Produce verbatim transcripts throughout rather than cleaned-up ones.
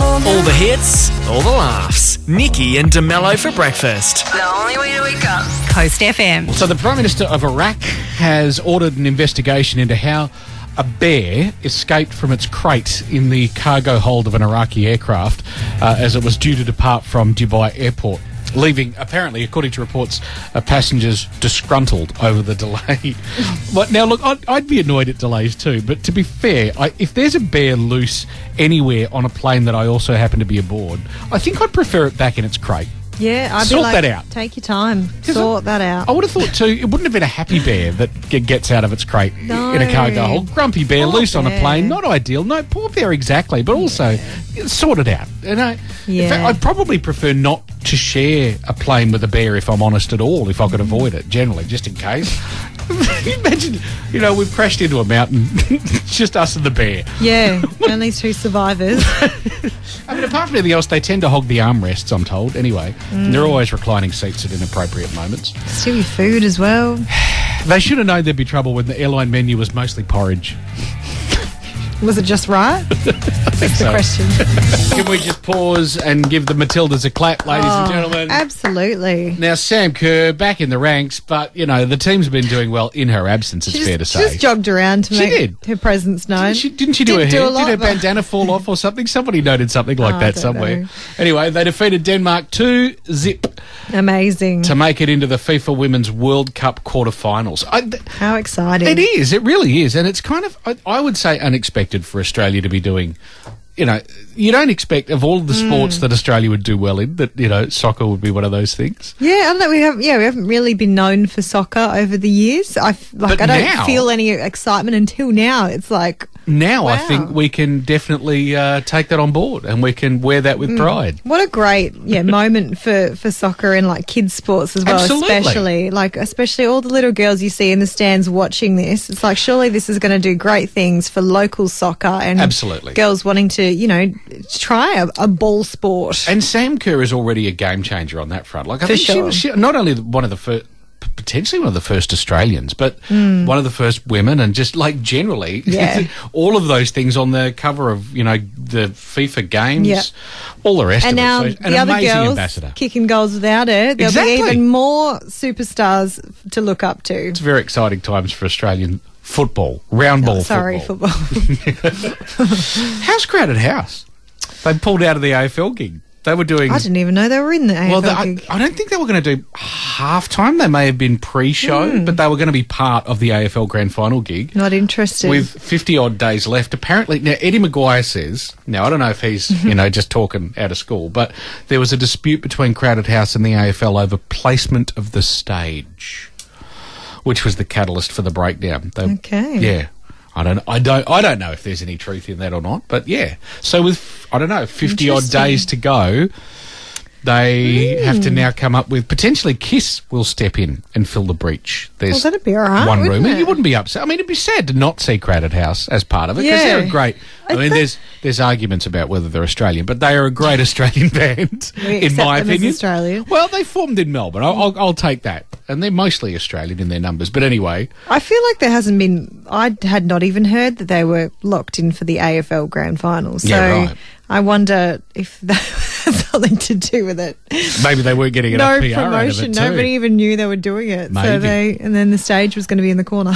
All the hits, all the laughs. Nikki and de Mello for breakfast. The only way to wake up. Coast F M. So the Prime Minister of Iraq has ordered an investigation into how a bear escaped from its crate in the cargo hold of an Iraqi aircraft uh, as it was due to depart from Dubai Airport, leaving, apparently, according to reports, uh, passengers disgruntled over the delay. But now, look, I'd, I'd be annoyed at delays too, but to be fair, I, if there's a bear loose anywhere on a plane that I also happen to be aboard, I think I'd prefer it back in its crate. Yeah, I'd sort be like, that out. Take your time. Sort I, that out. I would have thought too, it wouldn't have been a happy bear that g- gets out of its crate no. in a cargo hold. Grumpy bear, poor loose bear. On a plane, not ideal. No, poor bear, exactly. But also, yeah. sort it out. You know? Yeah. In fact, I'd probably prefer not to share a plane with a bear, if I'm honest at all, if I could avoid it, generally, just in case. Imagine, you know, we've crashed into a mountain. It's just us and the bear. Yeah, only two survivors. I mean, apart from anything else, they tend to hog the armrests, I'm told, anyway. Mm. They're always reclining seats at inappropriate moments. Steal your food as well. They should have known there'd be trouble when the airline menu was mostly porridge. Was it just right? That's the so. question. Can we just pause and give the Matildas a clap, ladies oh, and gentlemen? Absolutely. Now, Sam Kerr, back in the ranks, but, you know, the team's been doing well in her absence, it's just, fair to say. She just jogged around to she make did. her presence known. Didn't she, didn't she do did her hair? Do lot, did her bandana fall off or something? Somebody noted something like oh, that somewhere. Know. Anyway, they defeated Denmark two zip. Amazing. To make it into the FIFA Women's World Cup quarterfinals. I, th- How exciting. It is. It really is. And it's kind of, I, I would say, unexpected for Australia to be doing. You know, you don't expect of all the sports mm. that Australia would do well in that, you know, soccer would be one of those things. Yeah, and that we have yeah, we haven't really been known for soccer over the years. I like but I don't now, feel any excitement until now. It's like now wow. I think we can definitely uh, take that on board and we can wear that with mm. pride. What a great yeah moment for, for soccer and like kids sports as well, Absolutely. especially like especially all the little girls you see in the stands watching this. It's like surely this is going to do great things for local soccer and Absolutely. girls wanting to, you know, try a, a ball sport. And Sam Kerr is already a game changer on that front. Like I For think sure. she was she, not only one of the first, potentially one of the first Australians, but mm. one of the first women, and just like generally, yeah. all of those things on the cover of, you know, the FIFA games, yep. all the rest and of now it. So the an other amazing girls ambassador. Kicking goals without her, there'll exactly. be even more superstars to look up to. It's very exciting times for Australian football, round ball no, sorry, football. football. How's Crowded House? They pulled out of the A F L gig. They were doing... I didn't even know they were in the A F L well, the, gig. I, I don't think they were going to do halftime. They may have been pre-show, mm. but they were going to be part of the A F L Grand Final gig. Not interested. With fifty-odd days left. Apparently, now, Eddie McGuire says... Now, I don't know if he's, you know, just talking out of school, but there was a dispute between Crowded House and the A F L over placement of the stage, which was the catalyst for the breakdown. They, okay. Yeah. I don't I don't I don't know if there's any truth in that or not, but yeah. So with I don't know, fifty odd days to go, they mm. have to now come up with potentially Kiss will step in and fill the breach. There's well, that'd be all right, one room. You wouldn't be upset. I mean, it'd be sad to not see Crowded House as part of it because yeah. they're a great. I, I mean, there's there's arguments about whether they're Australian, but they are a great Australian band we in my them opinion. As Australian. Well, they formed in Melbourne. I'll, I'll, I'll take that. And they're mostly Australian in their numbers. But anyway. I feel like there hasn't been... I had not even heard that they were locked in for the A F L Grand Final. So yeah, right. I wonder if that had something to do with it. Maybe they weren't getting enough P R out of it too. No promotion. Nobody even knew they were doing it. Maybe. So they, and then the stage was going to be in the corner.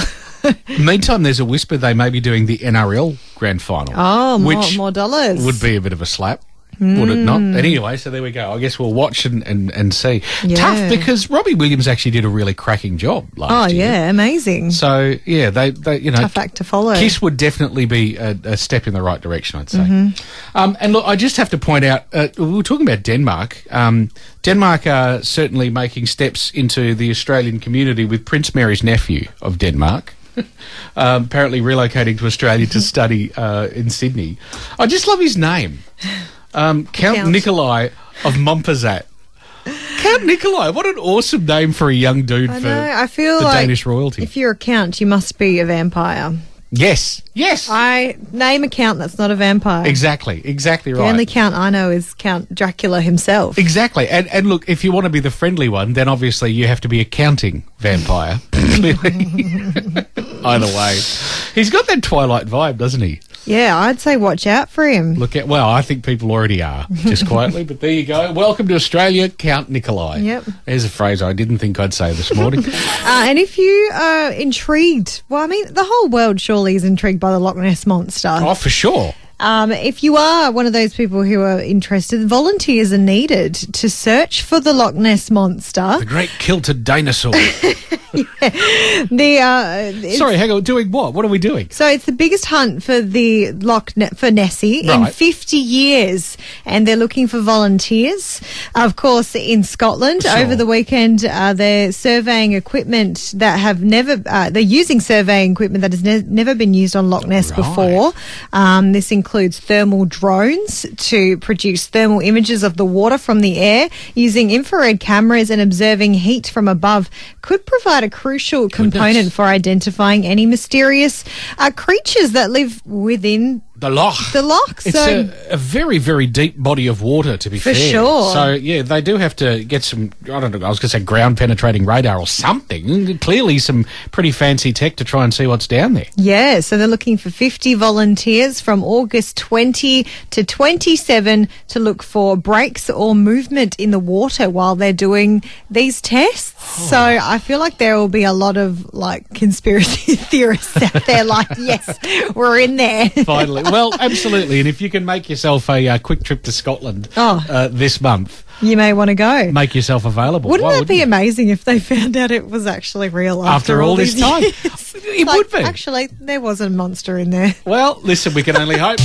Meantime, there's a whisper they may be doing the N R L Grand Final. Oh, more, which more dollars. Would be a bit of a slap. Would it not? And anyway, so there we go. I guess we'll watch and, and, and see. Yeah. Tough, because Robbie Williams actually did a really cracking job last oh, year. Oh, yeah, amazing. So, yeah, they, they you know... Tough act to follow. Kiss would definitely be a, a step in the right direction, I'd say. Mm-hmm. Um, and look, I just have to point out, uh, we were talking about Denmark. Um, Denmark are certainly making steps into the Australian community with Prince Mary's nephew of Denmark. Um, apparently relocating to Australia to study uh, in Sydney. I just love his name. Um, Count, Count Nikolai of Mumpazat. Count Nikolai, what an awesome name for a young dude I for know, I feel the like Danish royalty. If you're a count, you must be a vampire. Yes, yes. I name a count that's not a vampire. Exactly, exactly right. The only count I know is Count Dracula himself. Exactly. And and look, if you want to be the friendly one, then obviously you have to be a counting vampire. Clearly. Either way. He's got that Twilight vibe, doesn't he? Yeah, I'd say watch out for him. Look at well, I think people already are, just quietly, but there you go. Welcome to Australia, Count Nikolai. Yep. There's a phrase I didn't think I'd say this morning. uh, and if you are intrigued, well, I mean, the whole world surely is intrigued by the Loch Ness Monster. Oh, for sure. Um, if you are one of those people who are interested, volunteers are needed to search for the Loch Ness Monster. The great kilted dinosaur. yeah. the, uh, Sorry, hang on, doing what? What are we doing? So it's the biggest hunt for the Loch ne- for Nessie right. in fifty years, and they're looking for volunteers. Of course, in Scotland, sure. over the weekend, uh, they're surveying equipment that have never, uh, they're using surveying equipment that has ne- never been used on Loch Ness right. before. Um, this includes includes thermal drones to produce thermal images of the water from the air, using infrared cameras and observing heat from above could provide a crucial component for identifying any mysterious uh, creatures that live within the loch. The loch. So it's a, a very, very deep body of water, to be fair. For sure. So, yeah, they do have to get some, I don't know, I was going to say ground-penetrating radar or something. Clearly some pretty fancy tech to try and see what's down there. Yeah, so they're looking for fifty volunteers from August twentieth to twenty-seventh to look for breaks or movement in the water while they're doing these tests. Oh. So I feel like there will be a lot of, like, conspiracy theorists out there like, yes, we're in there. Finally. Well, absolutely. And if you can make yourself a uh, quick trip to Scotland oh. uh, this month, you may want to go. Make yourself available. Wouldn't Why that wouldn't be it? Amazing if they found out it was actually real after, after all, all this time? It like, would be. Actually, there was a monster in there. Well, listen, we can only hope.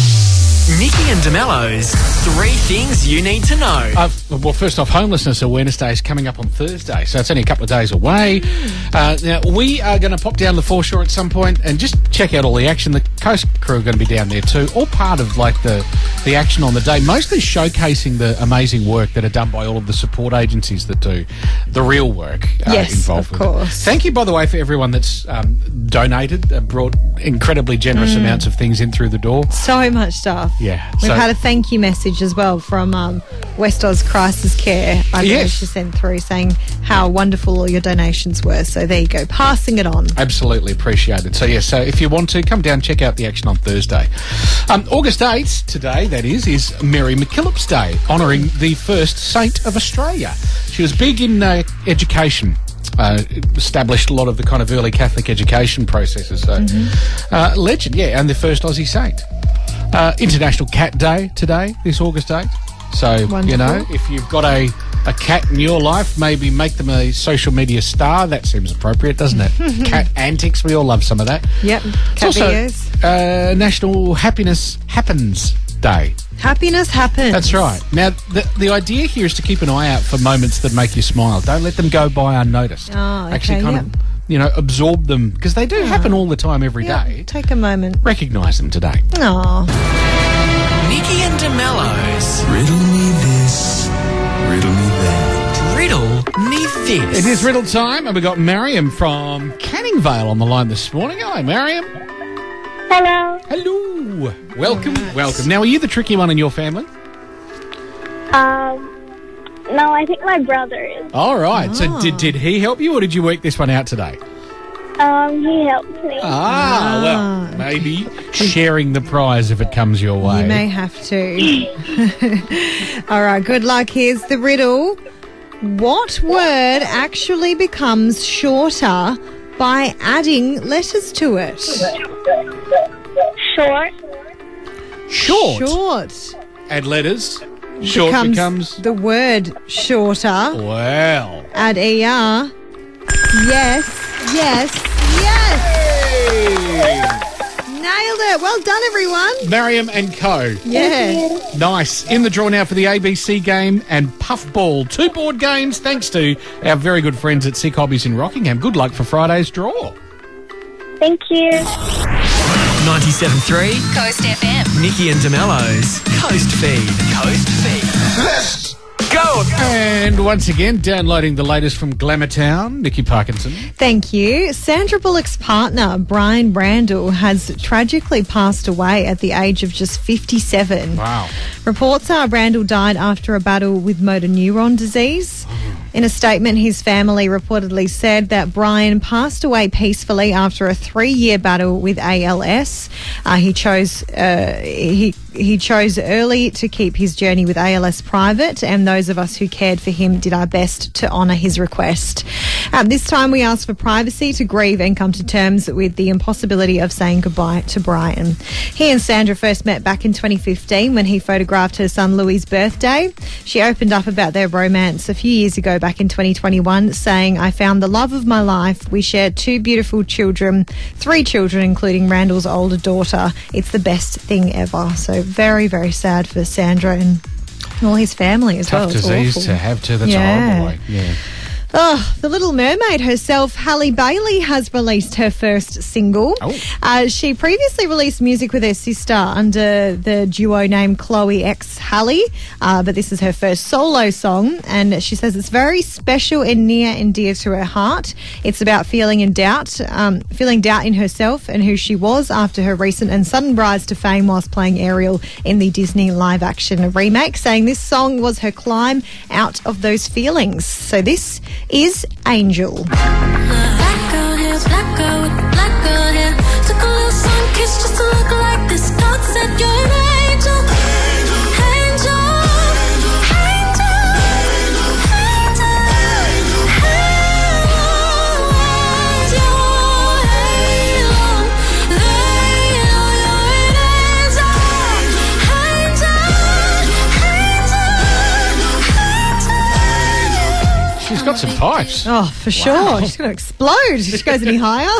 Nikki and de Mello's Three Things You Need to Know. Uh, well, first off, Homelessness Awareness Day is coming up on Thursday, so it's only a couple of days away. Mm. Uh, now, we are going to pop down the foreshore at some point and just check out all the action. The Coast crew are going to be down there too, all part of like the, the action on the day, mostly showcasing the amazing work that are done by all of the support agencies that do the real work uh, yes, involved with it. Yes, of course. Thank you, by the way, for everyone that's um, donated, uh, brought incredibly generous mm. amounts of things in through the door. So much stuff. Yeah, We've so, had a thank you message as well from um, West Oz Crisis Care. I managed to send through saying how wonderful all your donations were. So there you go, passing it on. Absolutely appreciated. So, yeah, so if you want to, come down, check out the action on Thursday. Um, August eighth, today, that is, is Mary MacKillop's Day, honouring the first saint of Australia. She was big in uh, education. Uh, established a lot of the kind of early Catholic education processes. So, mm-hmm. uh, legend, yeah, and the first Aussie saint. Uh, International Cat Day today, this August eighth. So, wonderful. You know, if you've got a, a cat in your life, maybe make them a social media star. That seems appropriate, doesn't it? Cat antics, we all love some of that. Yep, cat also, videos. Uh, National Happiness Happens Day. Happiness happens. That's right. Now, the, the idea here is to keep an eye out for moments that make you smile. Don't let them go by unnoticed. Oh, okay, Actually kind yep. of, you know, absorb them, because they do oh. happen all the time every yep. day. Take a moment. Recognise them today. Aww. Nikki and de Mello's Riddle Me This, Riddle Me That. Riddle Me This. It is riddle time, and we got Mariam from Canningvale on the line this morning. Hello, Mariam. Hello. Hello. Welcome, right. welcome. Now, are you the tricky one in your family? Um, no, I think my brother is. All right. Oh. So did did he help you, or did you work this one out today? Um, he helped me. Ah, ah well, maybe sharing the prize if it comes your way. You may have to. All right, good luck. Here's the riddle. What word actually becomes shorter by adding letters to it? Short. Short. Short. Add letters. Short becomes, becomes... the word shorter. Wow. Add E R. Yes, yes, yes. Hey. Nailed it. Well done, everyone. Mariam and co. Yeah. Nice. In the draw now for the A B C game and Puffball. Two board games thanks to our very good friends at Sick Hobbies in Rockingham. Good luck for Friday's draw. Thank you. ninety-seven point three Coast F M. Nikki and de Mello's Coast Feed. Coast Feed. Let's go. And once again, downloading the latest from Glamour Town, Nikki Parkinson. Thank you. Sandra Bullock's partner, Brian Randall, has tragically passed away at the age of just fifty-seven. Wow. Reports are Randall died after a battle with motor neuron disease. In a statement, his family reportedly said that Brian passed away peacefully after a three-year battle with A L S. Uh, he chose uh, he he chose early to keep his journey with A L S private, and those of us who cared for him did our best to honour his request. At this time, we ask for privacy to grieve and come to terms with the impossibility of saying goodbye to Brian. He and Sandra first met back in twenty fifteen when he photographed her son Louis' birthday. She opened up about their romance a few years ago back in twenty twenty-one, saying, "I found the love of my life. We share two beautiful children, three children, including Randall's older daughter. It's the best thing ever." So very, very sad for Sandra and all his family as well. Tough disease to have too. That's a horrible way. Yeah. Oh, the Little Mermaid herself, Halle Bailey, has released her first single. Oh. Uh, she previously released music with her sister under the duo name Chloe X Halle, uh, but this is her first solo song, and she says it's very special and near and dear to her heart. It's about feeling in doubt, um, feeling doubt in herself and who she was after her recent and sudden rise to fame whilst playing Ariel in the Disney live-action remake, saying this song was her climb out of those feelings. So this is Angel. Black girl hair, black girl with black girl hair. Took a little sun kiss just to look like this. God said you're an angel. Angel, angel, angel, angel, angel. Your halo, they know you're an angel. Angel, angel, angel. She's got some pipes. Oh, for wow. Sure. She's going to explode if she goes any higher.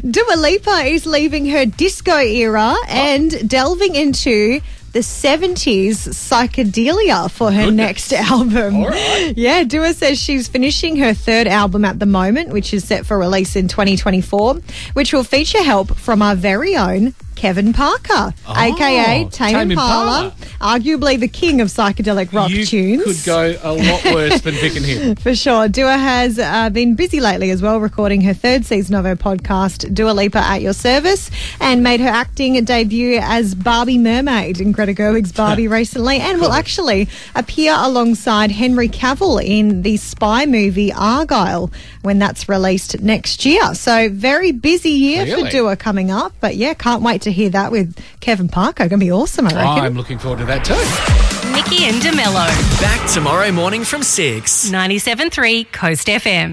Dua Lipa is leaving her disco era oh. and delving into the seventies psychedelia for her Goodness. next album. All right. Yeah, Dua says she's finishing her third album at the moment, which is set for release in twenty twenty-four, which will feature help from our very own Kevin Parker, oh, a k a. Tame Impala, arguably the king of psychedelic rock you tunes. You could go a lot worse than Vic and him. For sure. Dua has uh, been busy lately as well, recording her third season of her podcast, Dua Lipa at Your Service, and made her acting debut as Barbie Mermaid in Greta Gerwig's Barbie recently, and will actually appear alongside Henry Cavill in the spy movie Argyle when that's released next year. So very busy year really? for Dua coming up, but yeah, can't wait to hear that with Kevin Parker. Going to be awesome, I reckon. I'm looking forward to that too. Nikki and de Mello. Back tomorrow morning from six. ninety-seven point three Coast F M.